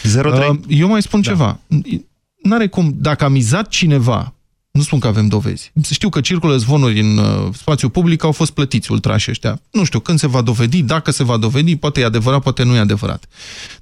zero trei Eu mai spun da. ceva. N-are cum, dacă a mizat cineva, nu spun că avem dovezi. Știu că circulă zvonuri în uh, spațiu public, au fost plătiți ultrașii ăștia. Nu știu când se va dovedi, dacă se va dovedi, poate e adevărat, poate nu e adevărat.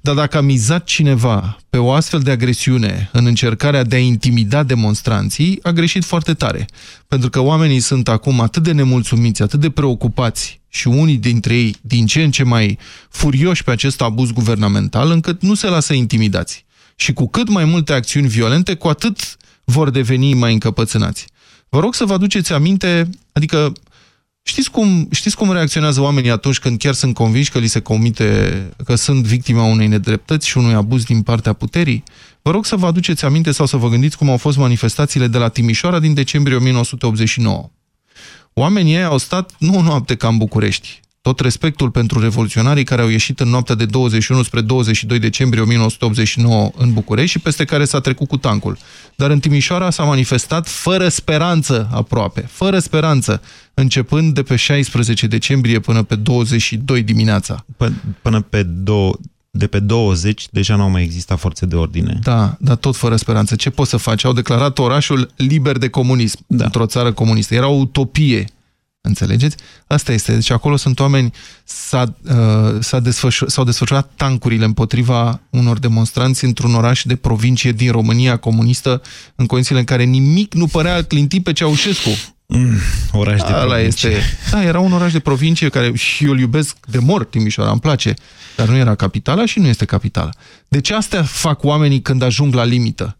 Dar dacă a mizat cineva pe o astfel de agresiune în încercarea de a intimida demonstranții, a greșit foarte tare. Pentru că oamenii sunt acum atât de nemulțumiți, atât de preocupați și unii dintre ei din ce în ce mai furioși pe acest abuz guvernamental, încât nu se lasă intimidați. Și cu cât mai multe acțiuni violente, cu atât vor deveni mai încăpățânați. Vă rog să vă aduceți aminte, adică Știți cum, știți cum reacționează oamenii atunci când chiar sunt convinși că li se comite, că sunt victima unei nedreptăți și unui abuz din partea puterii? Vă rog să vă aduceți aminte sau să vă gândiți cum au fost manifestațiile de la Timișoara din decembrie o mie nouă sute optzeci și nouă. Oamenii ei au stat nu o noapte ca în București. Tot respectul pentru revoluționarii care au ieșit în noaptea de douăzeci și unu spre douăzeci și doi decembrie o mie nouă sute optzeci și nouă în București și peste care s-a trecut cu tancul. Dar în Timișoara s-a manifestat fără speranță aproape, fără speranță, începând de pe șaisprezece decembrie până pe douăzeci și doi dimineața. Până pe două... De pe douăzeci deja nu au mai existat forțe de ordine. Da, dar tot fără speranță. Ce poți să faci? Au declarat orașul liber de comunism, da, într-o țară comunistă. Era o utopie. Înțelegeți? Asta este. Deci acolo sunt oameni, s-au uh, desfășurat, desfășurat tancurile împotriva unor demonstranți într-un oraș de provincie din România comunistă, în condițiile în care nimic nu părea al clinti pe Ceaușescu. Mm, oraș de ala provincie. Este. Da, era un oraș de provincie care și eu îl iubesc de mor, Timișoara, îmi place, dar nu era capitala și nu este capitala. Deci astea fac oamenii când ajung la limită.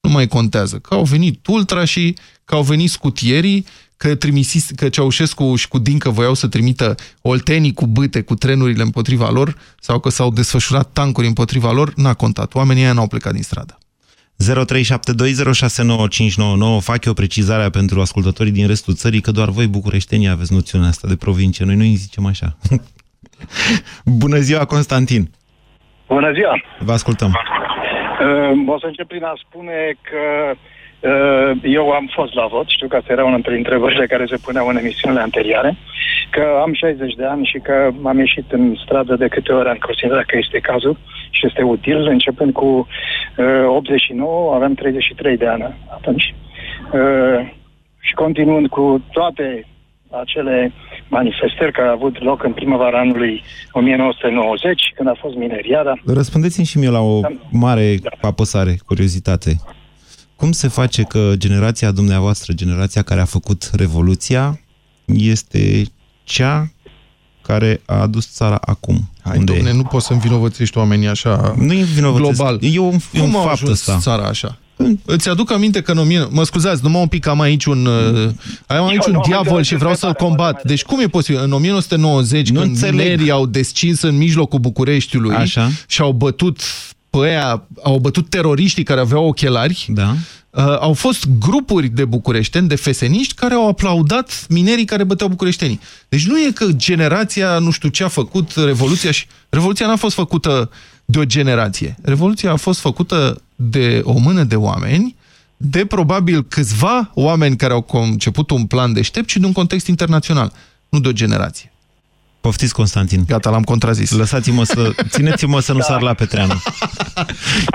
Nu mai contează că au venit ultra și că au venit scutierii, că, trimisise, că Ceaușescu și cu Dincă voiau să trimită oltenii cu bâte, cu trenurile împotriva lor, sau că s-au desfășurat tancuri împotriva lor, n-a contat. Oamenii aia n-au plecat din stradă. zero trei șapte doi zero șase nouă cinci nouă nouă. Fac eu precizarea pentru ascultătorii din restul țării că doar voi bucureștenii aveți noțiunea asta de provincie. Noi nu îi zicem așa. Bună ziua, Constantin! Bună ziua! Vă ascultăm! Uh, o să încep prin a spune că eu am fost la vot, știu că asta era una dintre întrebările care se puneau în emisiunile anterioare, că am șaizeci de ani și că m-am ieșit în stradă de câte ori am considerat că este cazul și este util, începând cu uh, optzeci și nouă, aveam treizeci și trei de ani atunci, uh, și continuând cu toate acele manifestări care au avut loc în primăvara anului o mie nouă sute nouăzeci, când a fost mineriada. Răspundeți-mi și mie la o mare apăsare, curiozitate. Cum se face că generația dumneavoastră, generația care a făcut Revoluția, este cea care a adus țara acum? Hai, domne, nu poți să învinovățești oamenii așa nu global. E un, e un fapt ăsta. Țara așa? Îți aduc aminte că în o mie... Mă scuzați, numai un pic, am aici un, am aici un diavol și vreau să-l combat. Deci cum e posibil? În o mie nouă sute nouăzeci, nu când minerii au descins în mijlocul Bucureștiului așa, și au bătut... Pe aia, au bătut teroriștii care aveau ochelari, da. uh, au fost grupuri de bucureșteni, de feseniști, care au aplaudat minerii care băteau bucureștenii. Deci nu e că generația, nu știu ce a făcut Revoluția și... Revoluția n-a fost făcută de o generație. Revoluția a fost făcută de o mână de oameni, de probabil câțiva oameni care au conceput un plan deștept și de un context internațional, nu de o generație. Poftiți, Constantin. Gata, l-am contrazis. Lăsați-mă să... Țineți-mă să nu da. sar la Petreanu.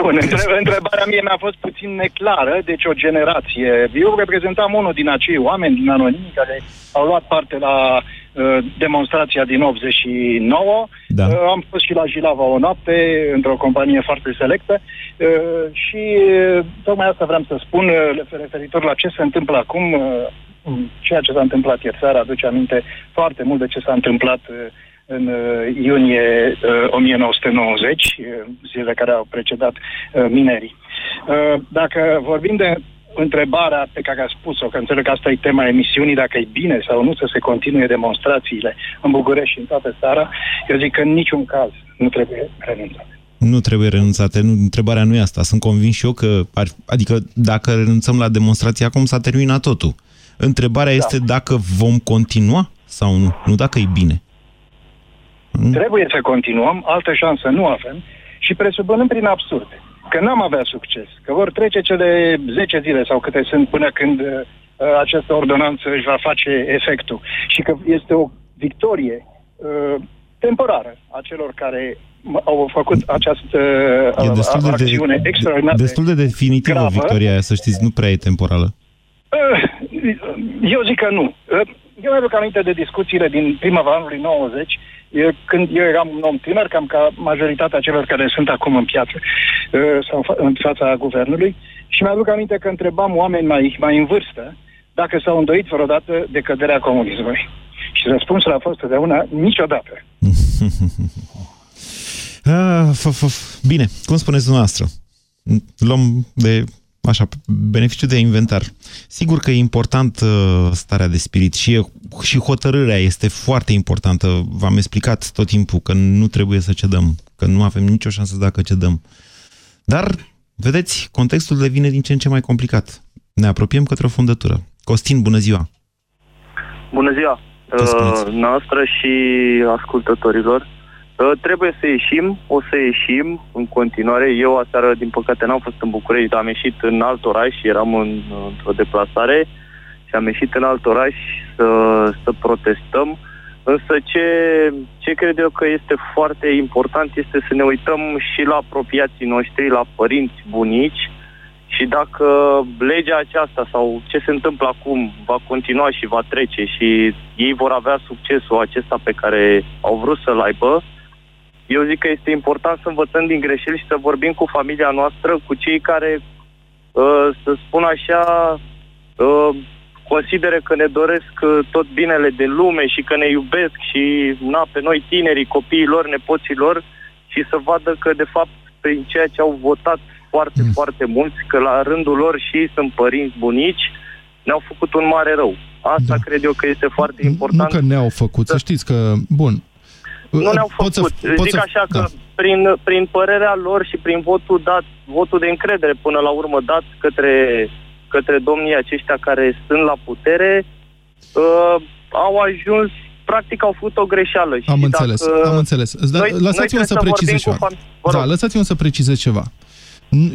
Bun, întrebarea mie mi-a fost puțin neclară, deci o generație. Eu reprezentam unul din acei oameni, din anonimi, care au luat parte la uh, demonstrația din optzeci și nouă. Da. Uh, am fost și la Jilava o noapte, într-o companie foarte selectă. Uh, și uh, tocmai asta vreau să spun, uh, referitor la ce se întâmplă acum... Uh, ceea ce s-a întâmplat ieri seara aduce aminte foarte mult de ce s-a întâmplat în iunie o mie nouă sute nouăzeci, zilele care au precedat minerii. Dacă vorbim de întrebarea pe care a spus-o, că înțeleg că asta e tema emisiunii, dacă e bine sau nu să se continue demonstrațiile în București și în toată țara, eu zic că în niciun caz nu trebuie renunțat. Nu trebuie renunțate. Nu, întrebarea nu e asta. Sunt convins și eu că, ar, adică dacă renunțăm la demonstrație acum, s-a terminat totul. Întrebarea este da. dacă vom continua sau nu, nu dacă e bine. Trebuie să continuăm, altă șansă nu avem și presupunând prin absurd că n-am avea succes, că vor trece cele zece zile sau câte sunt până când uh, această ordonanță își va face efectul și că este o victorie uh, temporară a celor care au făcut această uh, acțiune de, extraordinar destul de definitivă gravă. Victoria aia, să știți, nu prea e temporală. Eu zic că nu. Eu mi-aduc aminte de discuțiile din primăvara anului nouăzeci, când eu eram un om tânăr, cam ca majoritatea celor care sunt acum în piață sau în fața guvernului, și mi-aduc aminte că întrebam oameni mai, mai în vârstă dacă s-au îndoit vreodată de căderea comunismului. Și răspunsul a fost totdeauna niciodată. Bine, cum spuneți dumneavoastră? Luăm de Așa, beneficiu de inventar. Sigur că e important starea de spirit și, e, și hotărârea este foarte importantă. V-am explicat tot timpul că nu trebuie să cedăm, că nu avem nicio șansă dacă cedăm. Dar, vedeți, contextul devine din ce în ce mai complicat. Ne apropiem către o fundătură. Costin, bună ziua! Bună ziua! Uh, noastră și ascultătorilor. Uh, trebuie să ieșim, o să ieșim în continuare. Eu aseară, din păcate, n-am fost în București, dar am ieșit în alt oraș, eram în, într-o deplasare și am ieșit în alt oraș să, să protestăm. Însă ce, ce cred eu că este foarte important este să ne uităm și la apropiații noștri, la părinți, bunici, și dacă legea aceasta sau ce se întâmplă acum va continua și va trece și ei vor avea succesul acesta pe care au vrut să-l aibă, eu zic că este important să învățăm din greșeli și să vorbim cu familia noastră, cu cei care, să spun așa, consideră că ne doresc tot binele de lume și că ne iubesc și na, pe noi tinerii, copiilor, nepoților, și să vadă că, de fapt, prin ceea ce au votat foarte, mm. foarte mulți, că la rândul lor și ei sunt părinți, bunici, ne-au făcut un mare rău. Asta da. Cred eu că este foarte important. Nu că ne-au făcut, să știți că, bun... Nu ne-au făcut. Să, Zic să, așa da. că prin, prin părerea lor și prin votul dat, votul de încredere până la urmă dat către, către domnii aceștia care sunt la putere, uh, au ajuns, practic au făcut o greșeală. Și am dacă înțeles, am înțeles. Da, lăsați-mi să, să precizez ceva. Fam- da, lăsați-mi să precizez ceva.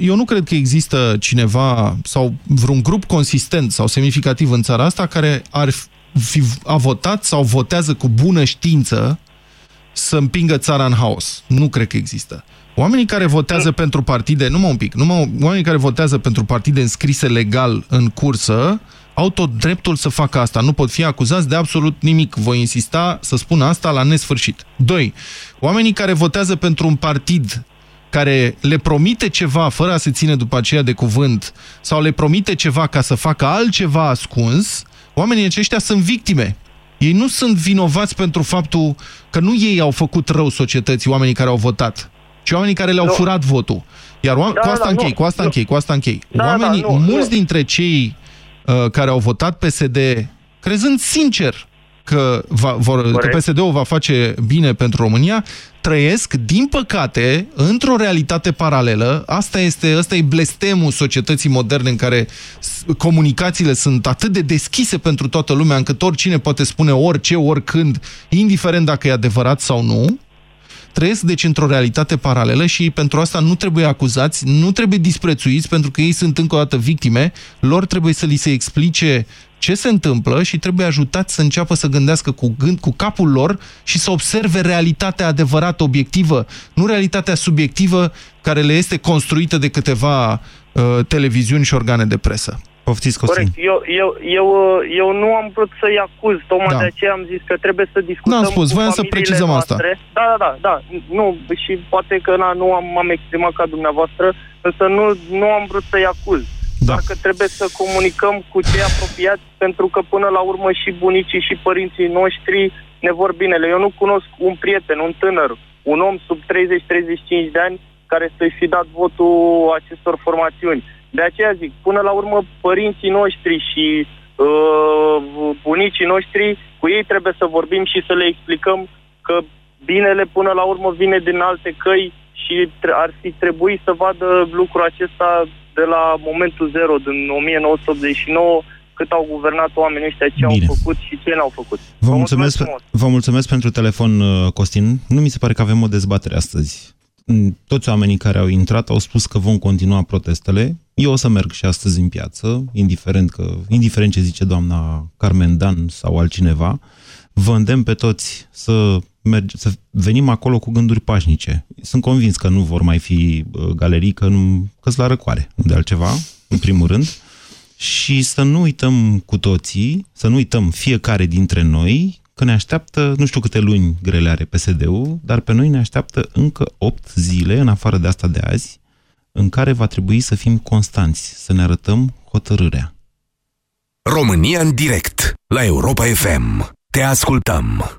Eu nu cred că există cineva sau vreun grup consistent sau semnificativ în țara asta care ar fi a votat sau votează cu bună știință să împingă țara în haos. Nu cred că există. Oamenii care votează pentru partide, numai un pic, numai oamenii care votează pentru partide înscrise legal în cursă, au tot dreptul să facă asta. Nu pot fi acuzați de absolut nimic. Voi insista să spun asta la nesfârșit. doi. Oamenii care votează pentru un partid care le promite ceva fără a se ține după aceea de cuvânt sau le promite ceva ca să facă altceva ascuns, oamenii aceștia sunt victime. Ei nu sunt vinovați pentru faptul că nu ei au făcut rău societății, oamenii care au votat, ci oamenii care le-au furat votul. Iar oameni, da, cu asta da, închei, nu. cu asta nu. închei, cu asta închei. Da, oamenii, da, nu, mulți nu. dintre cei uh, care au votat P S D, crezând sincer că, va, vor, că P S D-ul va face bine pentru România, trăiesc, din păcate, într-o realitate paralelă. Asta este, asta e blestemul societății moderne în care comunicațiile sunt atât de deschise pentru toată lumea, încât oricine poate spune orice, oricând, indiferent dacă e adevărat sau nu. Trăiesc, deci, într-o realitate paralelă și pentru asta nu trebuie acuzați, nu trebuie disprețuiți, pentru că ei sunt încă o dată victime. Lor trebuie să li se explice ce se întâmplă și trebuie ajutați să înceapă să gândească cu gând, cu capul lor și să observe realitatea adevărată, obiectivă, nu realitatea subiectivă care le este construită de câteva uh, televiziuni și organe de presă. Poftiți, Costin. Corect. Eu, eu, eu, eu nu am vrut să-i acuz, tocmai da. de aceea am zis că trebuie să discutăm cu familiile să precizăm noastre. Asta. Da, da, da, da. Nu, și poate că na, nu am, m-am exprimat ca dumneavoastră, însă nu, nu am vrut să-i acuz. Da. Dar că trebuie să comunicăm cu cei apropiați, pentru că până la urmă și bunicii și părinții noștri ne vor binele. Eu nu cunosc un prieten, un tânăr, un om sub treizeci treizeci și cinci de ani care să-i fi dat votul acestor formațiuni. De aceea zic, până la urmă, părinții noștri și uh, bunicii noștri, cu ei trebuie să vorbim și să le explicăm că binele până la urmă vine din alte căi și ar fi trebuit să vadă lucrul acesta de la momentul zero, din o mie nouă sute optzeci și nouă, cât au guvernat oamenii ăștia, ce Bine. au făcut și ce n-au făcut. Vă, vă mulțumesc, vă mulțumesc pentru telefon, Costin. Nu mi se pare că avem o dezbatere astăzi. Toți oamenii care au intrat au spus că vom continua protestele. Eu o să merg și astăzi în piață, indiferent, că, indiferent ce zice doamna Carmen Dan sau altcineva. Vă îndemn pe toți să, merge, să venim acolo cu gânduri pașnice. Sunt convins că nu vor mai fi galerii, că nu, că-s la răcoare, de altceva, în primul rând. Și să nu uităm cu toții, să nu uităm fiecare dintre noi, că ne așteaptă, nu știu câte luni grele are P S D-ul, dar pe noi ne așteaptă încă opt zile, în afară de asta de azi, în care va trebui să fim constanți, să ne arătăm hotărârea. România în direct, la Europa F M. Te ascultăm!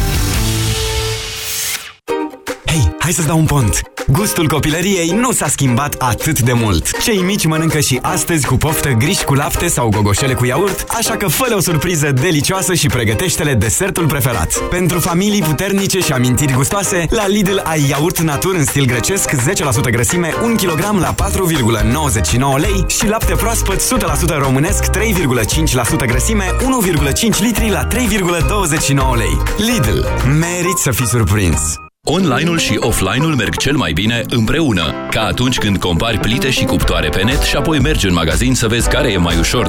Hei, hai să-ți dau un pont! Gustul copilăriei nu s-a schimbat atât de mult. Cei mici mănâncă și astăzi cu poftă griș cu lapte sau gogoșele cu iaurt, așa că fă-le o surpriză delicioasă și pregătește-le desertul preferat. Pentru familii puternice și amintiri gustoase, la Lidl ai iaurt natur în stil grecesc, zece la sută grăsime, un kilogram la patru virgulă nouăzeci și nouă lei și lapte proaspăt o sută la sută românesc, trei virgulă cinci la sută grăsime, unu virgulă cinci litri la trei virgulă douăzeci și nouă lei. Lidl, meriți să fii surprins! Online-ul și offline-ul merg cel mai bine împreună, ca atunci când compari plite și cuptoare pe net și apoi mergi în magazin să vezi care e mai ușor